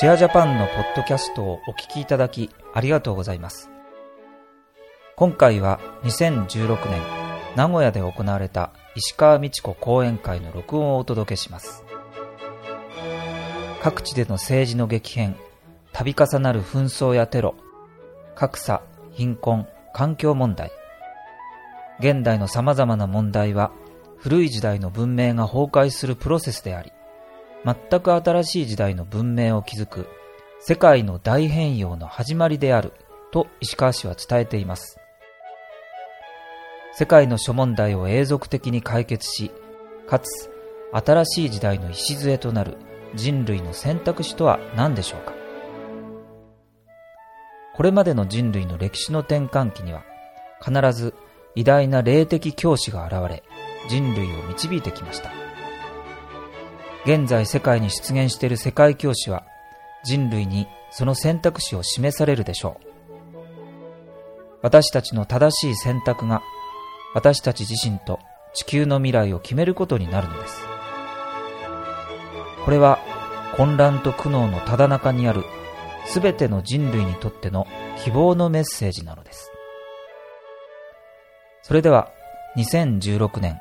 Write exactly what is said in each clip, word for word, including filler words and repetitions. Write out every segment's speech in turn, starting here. シェアジャパンのポッドキャストをお聞きいただきありがとうございます。今回はにせんじゅうろくねん名古屋で行われた石川美智子講演会の録音をお届けします。各地での政治の激変、度重なる紛争やテロ、格差、貧困、環境問題、現代の様々な問題は古い時代の文明が崩壊するプロセスであり、全く新しい時代の文明を築く世界の大変容の始まりであると石川氏は伝えています。世界の諸問題を永続的に解決し、かつ新しい時代の礎となる人類の選択肢とは何でしょうか。これまでの人類の歴史の転換期には必ず偉大な霊的教師が現れ、人類を導いてきました。現在世界に出現している世界教師は人類にその選択肢を示されるでしょう。私たちの正しい選択が私たち自身と地球の未来を決めることになるのです。これは混乱と苦悩のただ中にあるすべての人類にとっての希望のメッセージなのです。それではにせんじゅうろくねん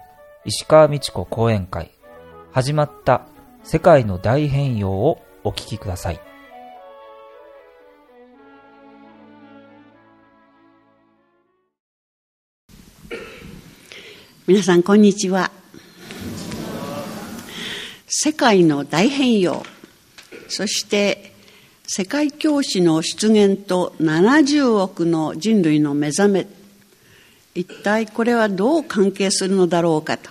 石川美智子講演会、始まった世界の大変容をお聞きください。皆さんこんにちは。世界の大変容、そして世界教師の出現とななじゅうおくの人類の目覚め、一体これはどう関係するのだろうかと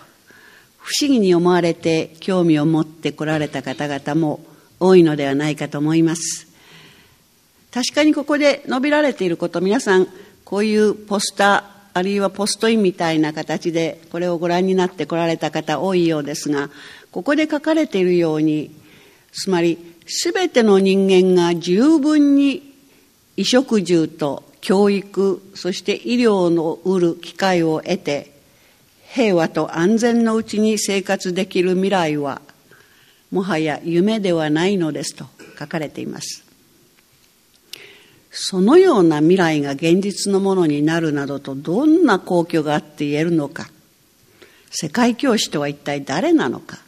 不思議に思われて興味を持って来られた方々も多いのではないかと思います。確かにここで述べられていること、皆さんこういうポスターあるいはポストインみたいな形でこれをご覧になって来られた方多いようですが、ここで書かれているように、つまり全ての人間が十分に衣食住と教育、そして医療の得る機会を得て、平和と安全のうちに生活できる未来はもはや夢ではないのですと書かれています。そのような未来が現実のものになるなどとどんな根拠があって言えるのか、世界教師とは一体誰なのか。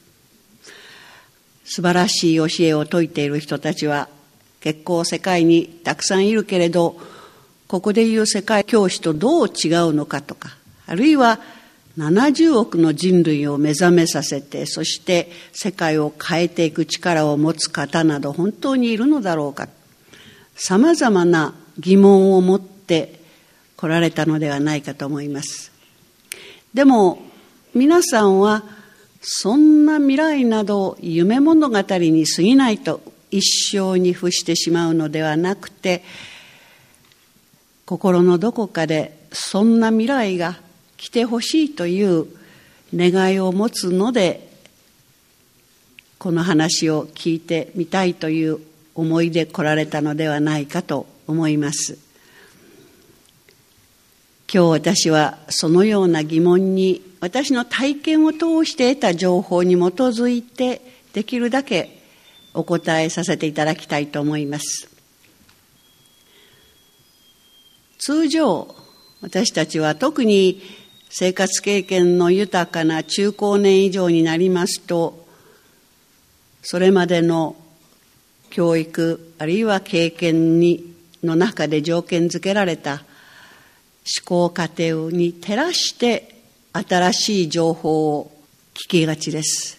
素晴らしい教えを説いている人たちは結構世界にたくさんいるけれど、ここでいう世界教師とどう違うのかとか、あるいはななじゅうおくの人類を目覚めさせて、そして世界を変えていく力を持つ方など本当にいるのだろうか、さまざまな疑問を持って来られたのではないかと思います。でも皆さんはそんな未来など夢物語に過ぎないと一生に付してしまうのではなくて、心のどこかでそんな未来が来てほしいという願いを持つので、この話を聞いてみたいという思いで来られたのではないかと思います。今日私はそのような疑問に、私の体験を通して得た情報に基づいてできるだけお答えさせていただきたいと思います。通常私たちは特に生活経験の豊かな中高年以上になりますと、それまでの教育あるいは経験にの中で条件付けられた思考過程に照らして新しい情報を聞きがちです。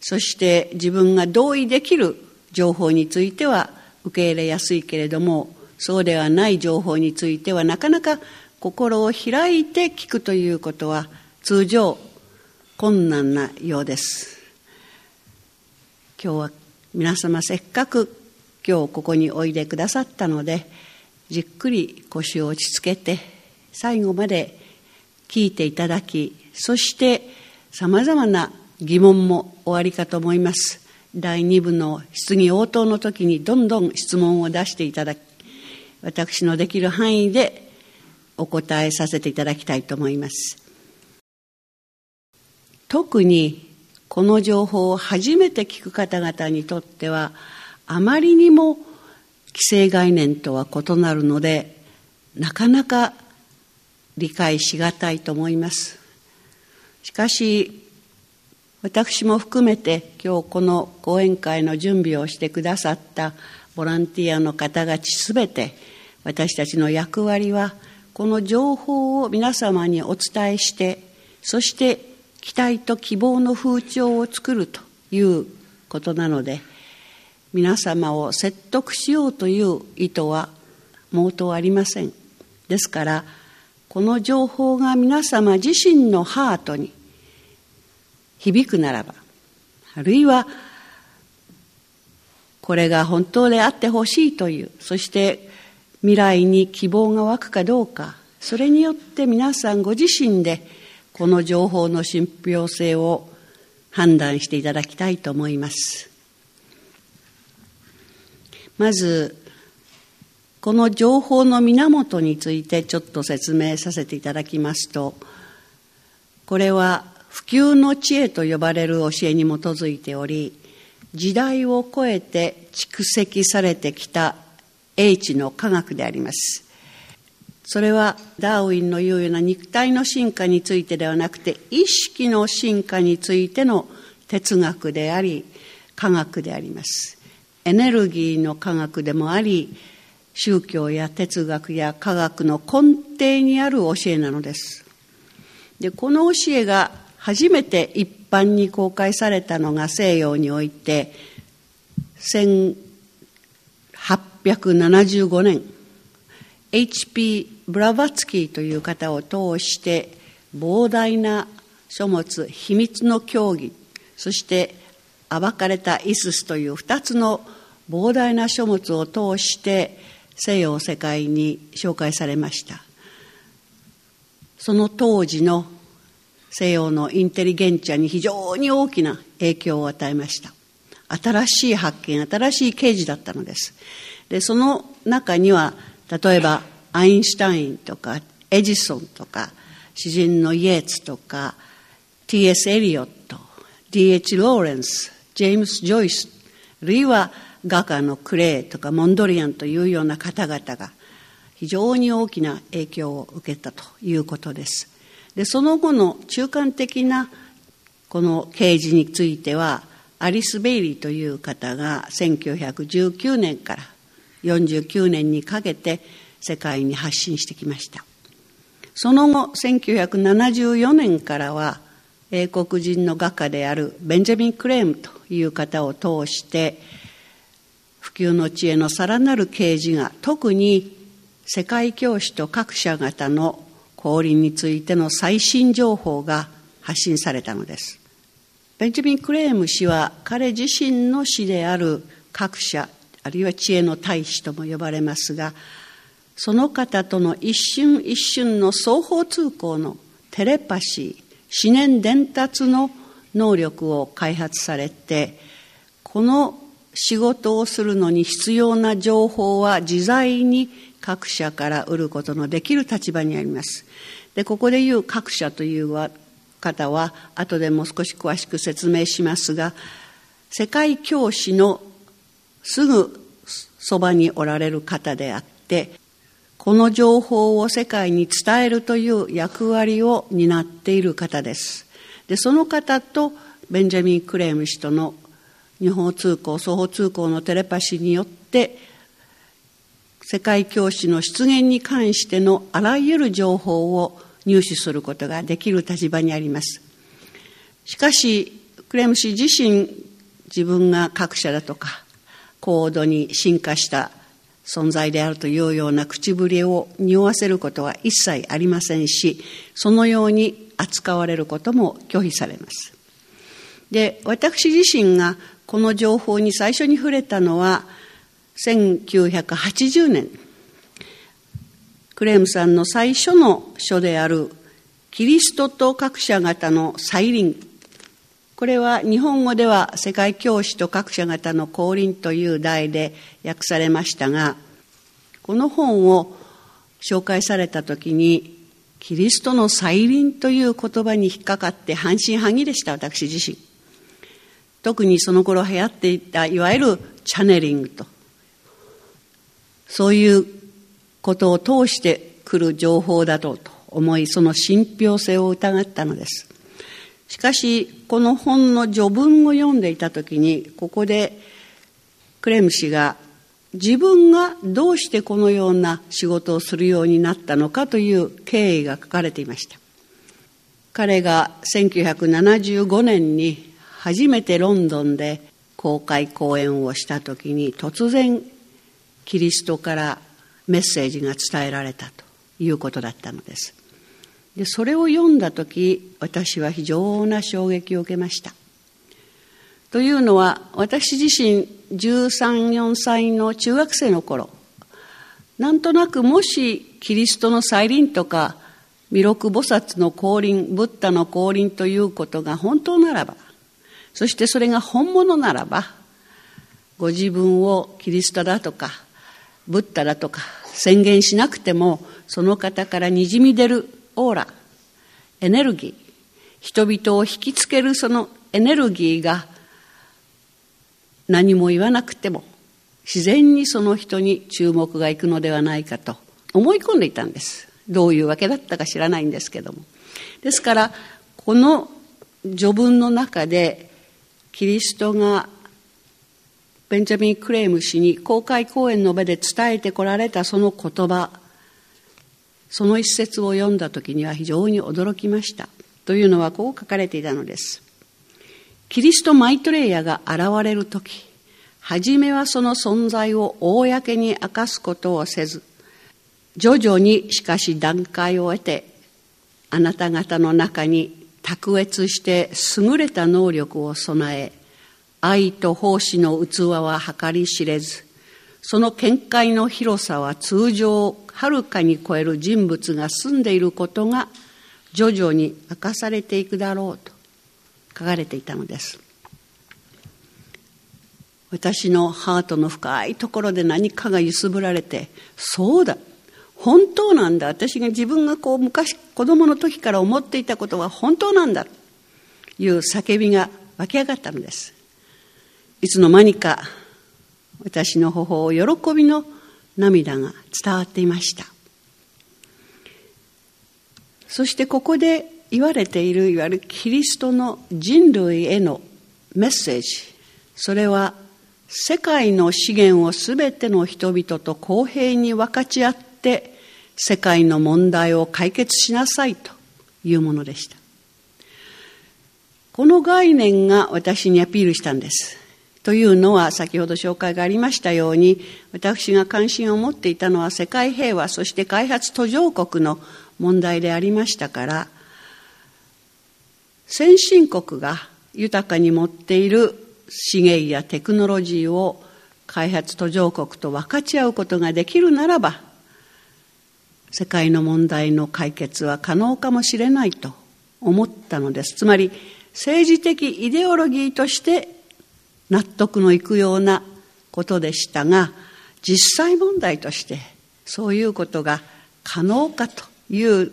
そして自分が同意できる情報については受け入れやすいけれども、そうではない情報についてはなかなか心を開いて聞くということは通常困難なようです。今日は皆様せっかく今日ここにおいでくださったので、じっくり腰を落ち着けて最後まで聞いていただき、そしてさまざまな疑問もおありかと思います。だいに部の質疑応答の時にどんどん質問を出していただき、私のできる範囲でお答えさせていただきたいと思います。特にこの情報を初めて聞く方々にとってはあまりにも既成概念とは異なるので、なかなか理解しがたいと思います。しかし、私も含めて今日この講演会の準備をしてくださったボランティアの方々すべて、私たちの役割はこの情報を皆様にお伝えして、そして期待と希望の風潮を作るということなので、皆様を説得しようという意図は毛頭ありません。ですから、この情報が皆様自身のハートに響くならば、あるいはこれが本当であってほしいという、そして未来に希望が湧くかどうか、それによって皆さんご自身でこの情報の信憑性を判断していただきたいと思います。まず、この情報の源についてちょっと説明させていただきますと、これは普及の知恵と呼ばれる教えに基づいており、時代を超えて蓄積されてきた英知の科学であります。それはダーウィンの言うような肉体の進化についてではなくて、意識の進化についての哲学であり、科学であります。エネルギーの科学でもあり、宗教や哲学や科学の根底にある教えなのです。で、この教えが初めて一般に公開されたのが西洋においてせんはっぴゃくななじゅうごねん、エイチピー ブラバツキーという方を通して膨大な書物、秘密の教義、そして暴かれたイススというふたつの膨大な書物を通して西洋世界に紹介されました。その当時の西洋のインテリゲンチャに非常に大きな影響を与えました。新しい発見、新しい啓示だったのです。で、その中には例えばアインシュタインとかエジソンとか詩人のイエーツとか ティーエス エリオット、ディーエイチ ローレンス、ジェームス・ジョイス、あるいは画家のクレーとかモンドリアンというような方々が非常に大きな影響を受けたということです。で、その後の中間的なこの啓示については、アリス・ベイリーという方がせんきゅうひゃくじゅうきゅうねんからよんじゅうきゅうねんにかけて世界に発信してきました。その後、せんきゅうひゃくななじゅうよねんからは英国人の画家であるベンジャミン・クレームという方を通して、普及の知恵のさらなる啓示が、特に世界教師と各社方の降臨についての最新情報が発信されたのです。ベンジャミン・クレーム氏は彼自身の師である各社、あるいは知恵の大使とも呼ばれますが、その方との一瞬一瞬の双方通行のテレパシー、思念伝達の能力を開発されて、この仕事をするのに必要な情報は自在に各社から得ることのできる立場にあります。で、ここで言う各社という方は後でもう少し詳しく説明しますが、世界教師のすぐそばにおられる方であって、この情報を世界に伝えるという役割を担っている方です。で、その方とベンジャミン・クレーム氏との二方通行、双方通行のテレパシーによって世界教師の出現に関してのあらゆる情報を入手することができる立場にあります。しかし、クレーム氏自身、自分が各社だとか高度に進化した存在であるというような口ぶりを匂わせることは一切ありませんし、そのように扱われることも拒否されます。で、私自身がこの情報に最初に触れたのはせんきゅうひゃくはちじゅうねん、クレームさんの最初の書であるキリストと各社方の再臨、これは日本語では世界教師と各社方の降臨という題で訳されましたが、この本を紹介されたときにキリストの再臨という言葉に引っかかって半信半疑でした、私自身。特にその頃流行っていたいわゆるチャネリングと、そういうことを通してくる情報だろうと思い、その信憑性を疑ったのです。しかしこの本の序文を読んでいたときに、ここでクレム氏が自分がどうしてこのような仕事をするようになったのかという経緯が書かれていました。彼がせんきゅうひゃくななじゅうごねんに初めてロンドンで公開講演をしたときに、突然キリストからメッセージが伝えられたということだったのです。で、それを読んだとき、私は非常な衝撃を受けました。というのは、私自身じゅうさん、よんさいの中学生の頃、なんとなくもしキリストの再臨とか弥勒菩薩の降臨、ブッダの降臨ということが本当ならば、そしてそれが本物ならば、ご自分をキリストだとかブッダだとか宣言しなくても、その方からにじみ出るオーラ、エネルギー、人々を引きつけるそのエネルギーが、何も言わなくても自然にその人に注目がいくのではないかと思い込んでいたんです。どういうわけだったか知らないんですけども。ですからこの序文の中でキリストがベンジャミン・クレーム氏に公開講演の場で伝えてこられたその言葉、その一節を読んだ時には非常に驚きました。というのは、こう書かれていたのです。キリストマイトレイヤが現れるとき、はじめはその存在を公に明かすことをせず、徐々にしかし段階を得て、あなた方の中に卓越して優れた能力を備え、愛と奉仕の器は計り知れず、その見解の広さは通常をはるかに超える人物が住んでいることが徐々に明かされていくだろうと書かれていたのです。私のハートの深いところで何かが揺すぶられて、そうだ、本当なんだ、私が自分がこう昔子供の時から思っていたことは本当なんだという叫びが湧き上がったのです。いつの間にか私の頬を喜びの涙が伝わっていました。そしてここで言われている、いわゆるキリストの人類へのメッセージ、それは世界の資源をすべての人々と公平に分かち合って世界の問題を解決しなさいというものでした。この概念が私にアピールしたんです。というのは、先ほど紹介がありましたように、私が関心を持っていたのは世界平和、そして開発途上国の問題でありましたから、先進国が豊かに持っている資源やテクノロジーを開発途上国と分かち合うことができるならば、世界の問題の解決は可能かもしれないと思ったのです。つまり政治的イデオロギーとして納得のいくようなことでしたが、実際問題としてそういうことが可能かという、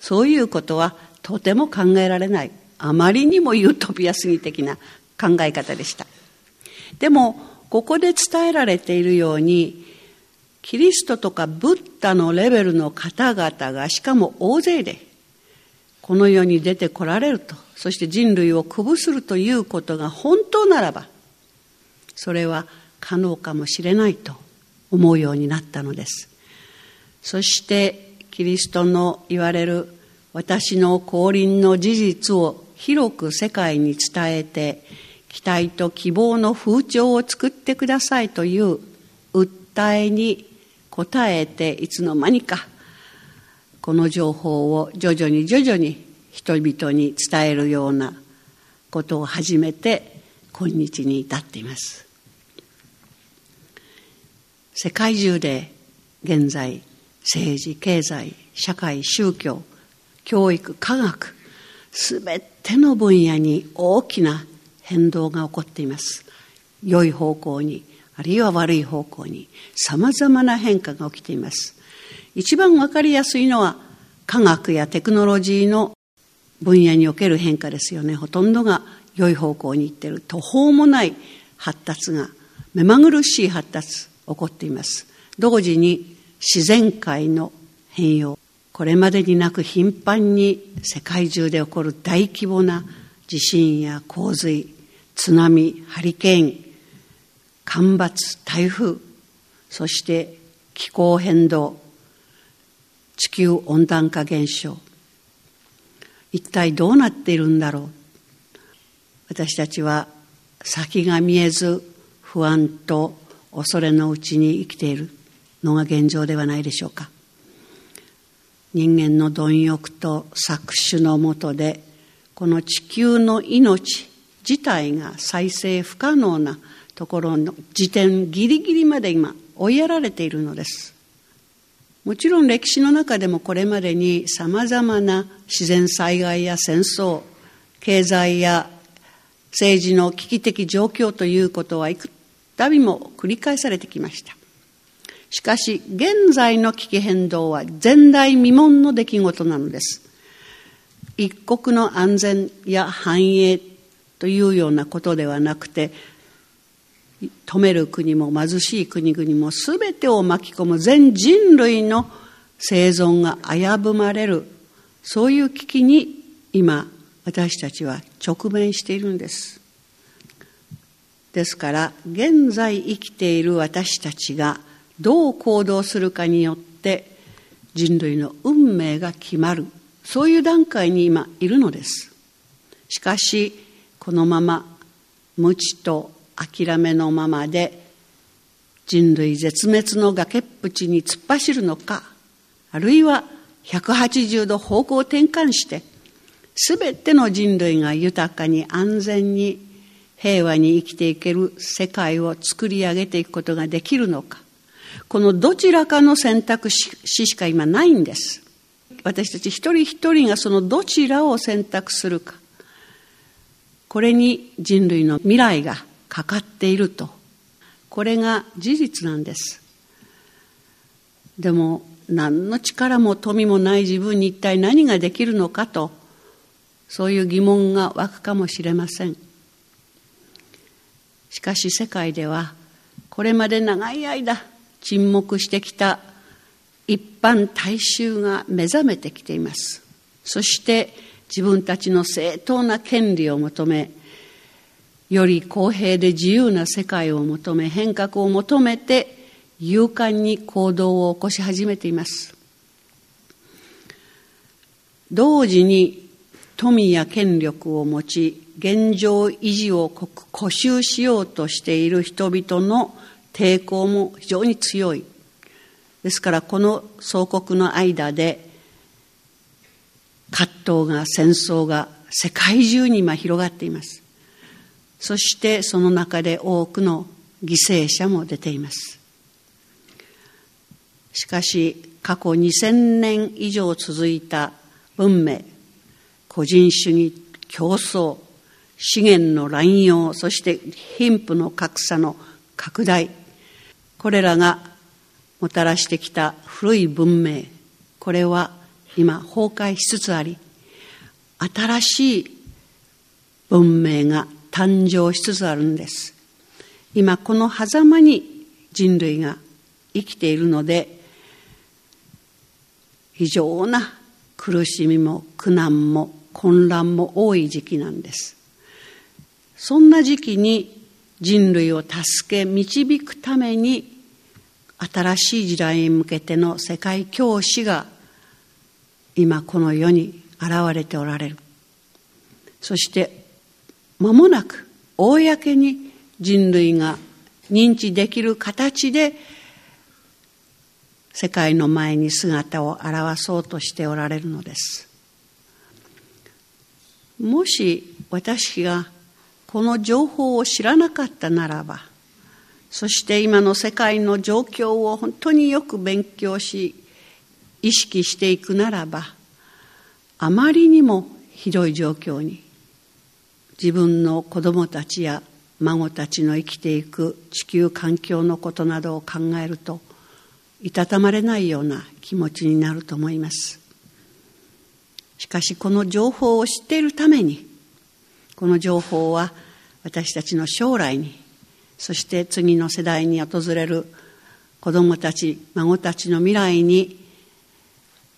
そういうことはとても考えられない、あまりにもユートピア主義的な考え方でした。でも、ここで伝えられているように、キリストとかブッダのレベルの方々が、しかも大勢で、この世に出てこられると、そして人類を鼓舞するということが本当ならば、それは可能かもしれないと思うようになったのです。そして、キリストの言われる私の降臨の事実を広く世界に伝えて、期待と希望の風潮を作ってくださいという訴えに応えて、いつの間にかこの情報を徐々に徐々に人々に伝えるようなことを始めて、今日に至っています。世界中で現在、政治、経済、社会、宗教、教育、科学、すべての分野に大きな変動が起こっています。良い方向に、あるいは悪い方向に、さまざまな変化が起きています。一番わかりやすいのは、科学やテクノロジーの分野における変化ですよね。ほとんどが良い方向に行っている途方もない発達が、目まぐるしい発達起こっています。同時に自然界の変容、これまでになく頻繁に世界中で起こる大規模な地震や洪水、津波、ハリケーン、干ばつ、台風、そして気候変動、地球温暖化現象、一体どうなっているんだろう。私たちは先が見えず不安と恐れのうちに生きているのが現状ではないでしょうか。人間の貪欲と搾取の下で、この地球の命自体が再生不可能なところの時点ギリギリまで今追いやられているのです。もちろん歴史の中でもこれまでにさまざまな自然災害や戦争、経済や政治の危機的状況ということはいくたびも繰り返されてきました。しかし現在の気気変動は前代未聞の出来事なのです。一国の安全や繁栄というようなことではなくて、富める国も貧しい国々も全てを巻き込む全人類の生存が危ぶまれる、そういう危機に今私たちは直面しているんです。ですから現在生きている私たちがどう行動するかによって人類の運命が決まる、そういう段階に今いるのです。しかしこのまま無知と諦めのままで人類絶滅の崖っぷちに突っ走るのか、あるいはひゃくはちじゅうど方向転換して全ての人類が豊かに安全に平和に生きていける世界を作り上げていくことができるのか、このどちらかの選択肢しか今ないんです。私たち一人一人がそのどちらを選択するか、これに人類の未来がかかっていると、これが事実なんです。でも何の力も富もない自分に一体何ができるのかと、そういう疑問が湧くかもしれません。しかし世界ではこれまで長い間沈黙してきた一般大衆が目覚めてきています。そして自分たちの正当な権利を求め、より公平で自由な世界を求め、変革を求めて勇敢に行動を起こし始めています。同時に富や権力を持ち、現状維持を固執しようとしている人々の抵抗も非常に強い。ですからこの双国の間で葛藤が、戦争が世界中に今広がっています。そしてその中で多くの犠牲者も出ています。しかし過去にせんねん以上続いた文明、個人主義、競争、資源の乱用、そして貧富の格差の拡大、これらがもたらしてきた古い文明、これは今崩壊しつつあり、新しい文明が誕生しつつあるんです。今この狭間に人類が生きているので、非常な苦しみも苦難も混乱も多い時期なんです。そんな時期に人類を助け導くために、新しい時代に向けての世界教師が今この世に現れておられる。そして間もなく公に人類が認知できる形で世界の前に姿を現そうとしておられるのです。もし私がこの情報を知らなかったならば、そして今の世界の状況を本当によく勉強し意識していくならば、あまりにもひどい状況に自分の子どもたちや孫たちの生きていく地球環境のことなどを考えると、いたたまれないような気持ちになると思います。しかしこの情報を知っているために、この情報は私たちの将来に、そして次の世代に訪れる子どもたち、孫たちの未来に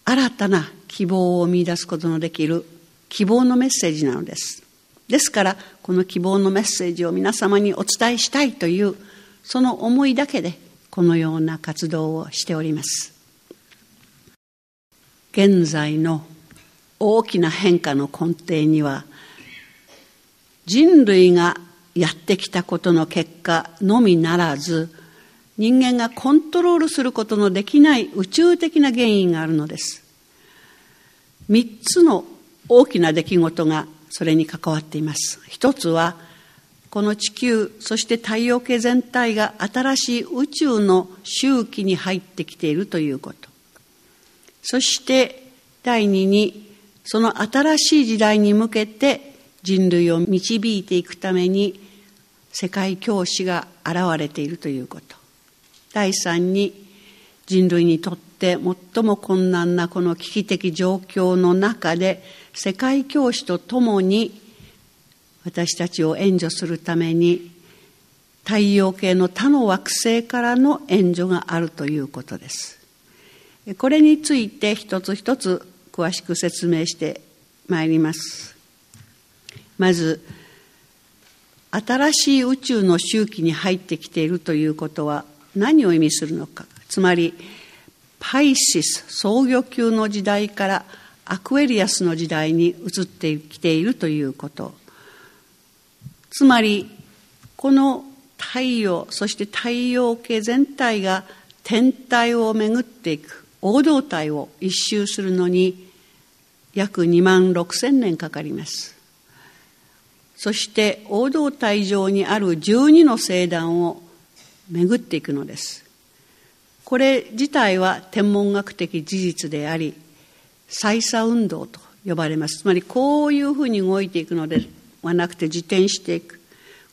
新たな希望を見出すことのできる希望のメッセージなのです。ですから、この希望のメッセージを皆様にお伝えしたいというその思いだけでこのような活動をしております。現在の大きな変化の根底には、人類がやってきたことの結果のみならず、人間がコントロールすることのできない宇宙的な原因があるのです。三つの大きな出来事がそれに関わっています。一つは、この地球、そして太陽系全体が新しい宇宙の周期に入ってきているということ。そして第二に、その新しい時代に向けて人類を導いていくために世界教師が現れているということ。第三に、人類にとって最も困難なこの危機的状況の中で、世界教師とともに私たちを援助するために太陽系の他の惑星からの援助があるということです。これについて一つ一つ詳しく説明してまいります。まず、新しい宇宙の周期に入ってきているということは何を意味するのか。つまり、パイシス創業級の時代からアクエリアスの時代に移ってきているということ。つまり、この太陽、そして太陽系全体が天体を巡っていく、黄道帯を一周するのに約にまんろくせんねんかかります。そして黄道帯上にあるじゅうにの星団を巡っていくのです。これ自体は天文学的事実であり、歳差運動と呼ばれます。つまりこういうふうに動いていくのではなくて自転していく。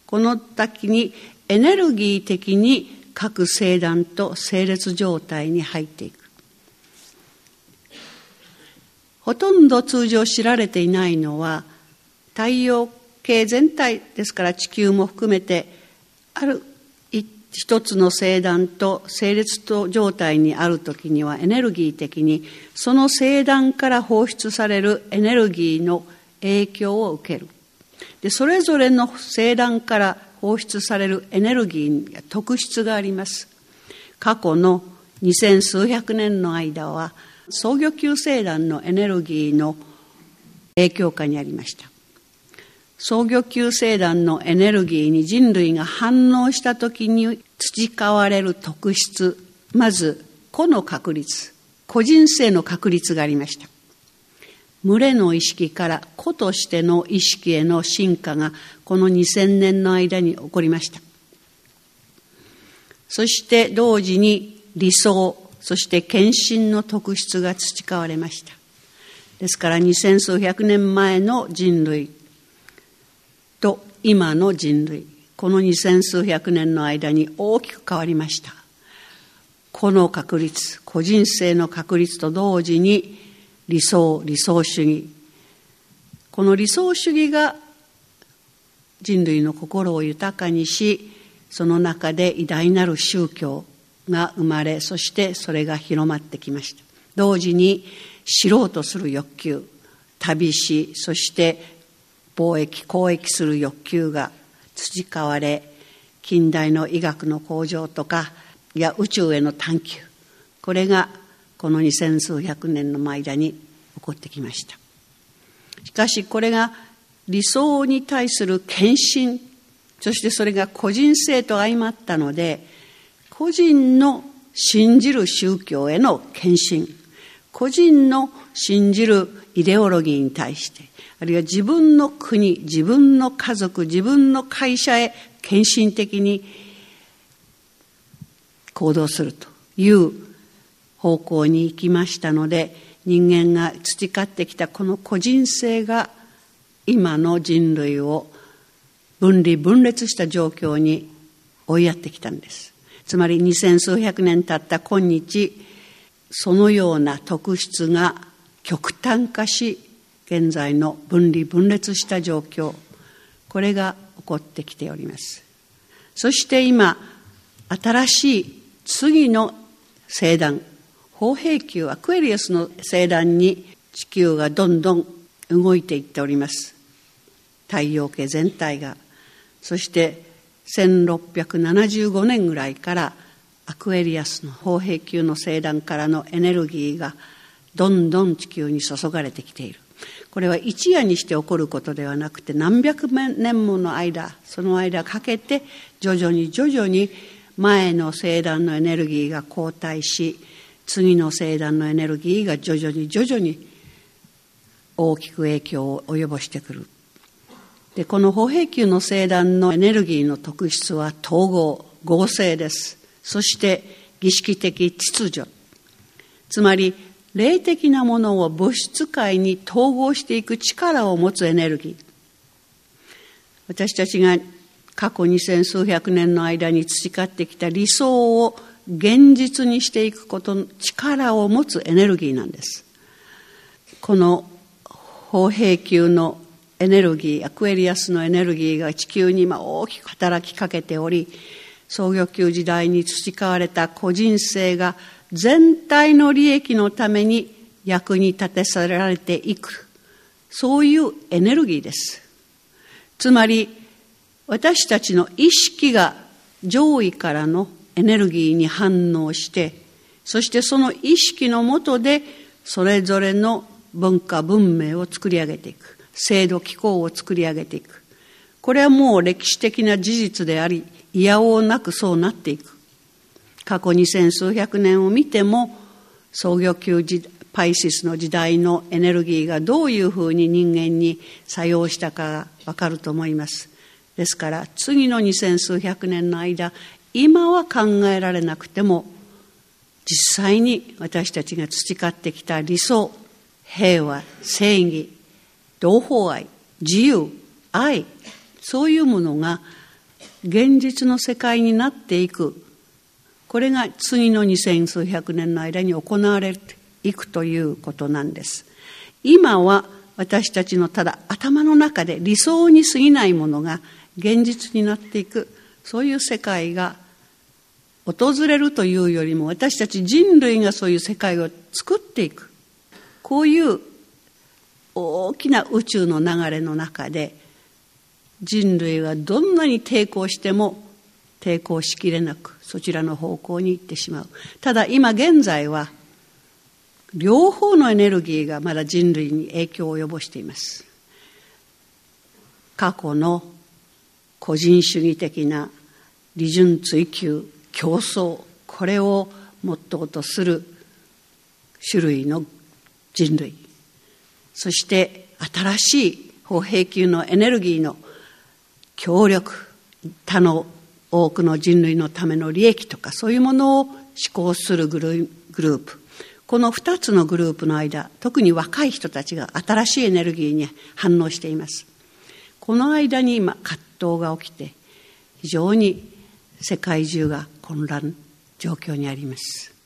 この時にエネルギー的に各星団と整列状態に入っていく。ほとんど通常知られていないのは、太陽系全体ですから地球も含めて、ある一つの星団と整列状態にあるときにはエネルギー的にその星団から放出されるエネルギーの影響を受ける。で、それぞれの星団から放出されるエネルギーには特質があります。過去の二千数百年の間は創業級星団のエネルギーの影響下にありました。創業級星団のエネルギーに人類が反応したときに培われる特質、まず個の確率、個人性の確率がありました。群れの意識から個としての意識への進化がこのにせんねんの間に起こりました。そして同時に理想、そして献身の特質が培われました。ですから二千数百年前の人類と今の人類、この二千数百年の間に大きく変わりました。個の確率、個人性の確率と同時に理想、理想主義。この理想主義が人類の心を豊かにし、その中で偉大なる宗教が生まれ、そしてそれが広まってきました。同時に知ろうとする欲求、旅し、そして貿易、交易する欲求が培われ、近代の医学の向上とか、いや宇宙への探求、これがこの二千数百年の間に起こってきました。しかしこれが理想に対する献身、そしてそれが個人性と相まったので、個人の信じる宗教への献身、個人の信じるイデオロギーに対して、あるいは自分の国、自分の家族、自分の会社へ献身的に行動するという方向に行きましたので、人間が培ってきたこの個人性が今の人類を分離分裂した状況に追いやってきたんです。つまり二千数百年経った今日、そのような特質が極端化し、現在の分離分裂した状況、これが起こってきております。そして今、新しい次の聖壇、法幣宮アクエリアスの聖壇に地球がどんどん動いていっております。太陽系全体が。そしてせんろっぴゃくななじゅうごねんぐらいからアクエリアスの法幣宮の聖壇からのエネルギーがどんどん地球に注がれてきている。これは一夜にして起こることではなくて、何百年もの間、その間かけて徐々に徐々に前の聖壇のエネルギーが後退し、次の聖壇のエネルギーが徐々に徐々に大きく影響を及ぼしてくる。で、この法幣宮の聖壇のエネルギーの特質は統合、合成です。そして儀式的秩序。つまり霊的なものを物質界に統合していく力を持つエネルギー。私たちが過去二千数百年の間に培ってきた理想を現実にしていくことの力を持つエネルギーなんです。この法幣宮のエネルギー、アクエリアスのエネルギーが地球に今大きく働きかけており、創業期時代に培われた個人性が全体の利益のために役に立てされられていく、そういうエネルギーです。つまり私たちの意識が上位からのエネルギーに反応して、そしてその意識のもとでそれぞれの文化文明を作り上げていく、制度機構を作り上げていく。これはもう歴史的な事実であり、いやおうなくそうなっていく。過去二千数百年を見ても、創業級パイシスの時代のエネルギーがどういうふうに人間に作用したかがわかると思います。ですから次の二千数百年の間、今は考えられなくても、実際に私たちが培ってきた理想、平和、正義、同胞愛、自由、愛、そういうものが現実の世界になっていく。これが次の二千数百年の間に行われていくということなんです。今は私たちのただ頭の中で理想に過ぎないものが現実になっていく、そういう世界が訪れるというよりも、私たち人類がそういう世界を作っていく。こういう大きな宇宙の流れの中で、人類はどんなに抵抗しても抵抗しきれなく、そちらの方向に行ってしまう。ただ今現在は両方のエネルギーがまだ人類に影響を及ぼしています。過去の個人主義的な利潤追求、競争、これをモットーとする種類の人類、そして新しい法幣宮のエネルギーの協力、他の多くの人類のための利益とか、そういうものを思考するグループ。この二つのグループの間、特に若い人たちが新しいエネルギーに反応しています。この間に今葛藤が起きて、非常に世界中が混乱状況にあります。